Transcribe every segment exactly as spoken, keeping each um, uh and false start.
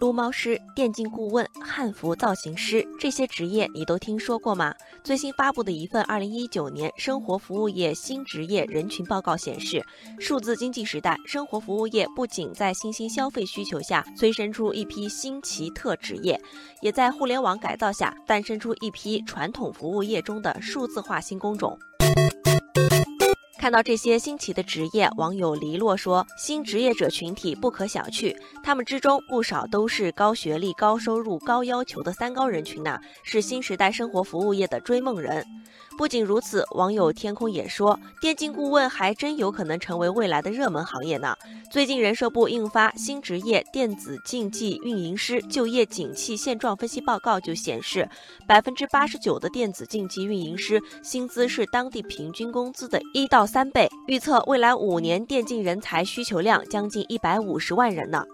撸猫师、电竞顾问、汉服造型师，这些职业你都听说过吗？最新发布的一份二零一九年生活服务业新职业人群报告显示，数字经济时代，生活服务业不仅在新兴消费需求下催生出一批新奇特职业，也在互联网改造下诞生出一批传统服务业中的数字化新工种。看到这些新奇的职业，网友黎洛说，新职业者群体不可小觑，他们之中不少都是高学历、高收入、高要求的三高人群呐、啊，是新时代生活服务业的追梦人。不仅如此，网友天空也说，电竞顾问还真有可能成为未来的热门行业呢。最近人社部印发新职业电子竞技运营师就业景气现状分析报告就显示， 百分之八十九 的电子竞技运营师薪资是当地平均工资的一到三倍，预测未来五年电竞人才需求量将近一百五十万人呢。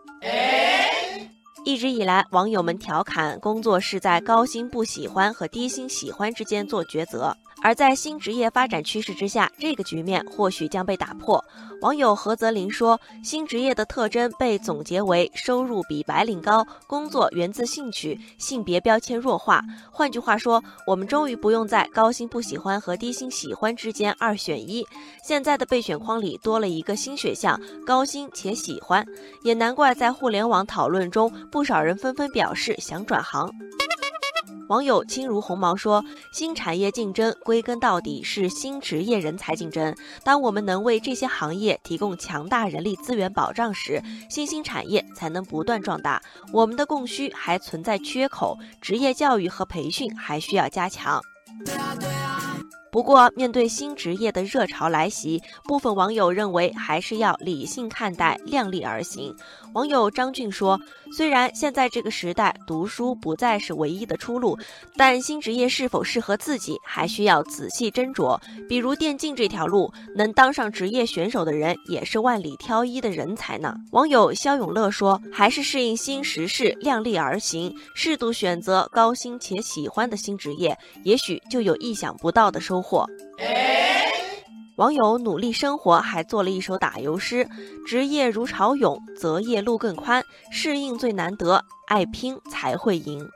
一直以来，网友们调侃工作是在高薪不喜欢和低薪喜欢之间做抉择，而在新职业发展趋势之下，这个局面或许将被打破。网友何泽林说，新职业的特征被总结为收入比白领高，工作源自兴趣，性别标签弱化。换句话说，我们终于不用在高薪不喜欢和低薪喜欢之间二选一，现在的备选框里多了一个新选项，高薪且喜欢。也难怪在互联网讨论中，不少人纷纷表示想转行。网友轻如鸿毛说，新产业竞争归根到底是新职业人才竞争，当我们能为这些行业提供强大人力资源保障时，新兴产业才能不断壮大，我们的供需还存在缺口，职业教育和培训还需要加强。不过，面对新职业的热潮来袭，部分网友认为还是要理性看待，量力而行。网友张俊说，虽然现在这个时代读书不再是唯一的出路，但新职业是否适合自己还需要仔细斟酌。比如电竞这条路，能当上职业选手的人也是万里挑一的人才呢。网友肖永乐说，还是适应新时事，量力而行，适度选择高薪且喜欢的新职业，也许就有意想不到的收获。网友努力生活还做了一首打油诗，职业如潮涌，择业路更宽，适应最难得，爱拼才会赢。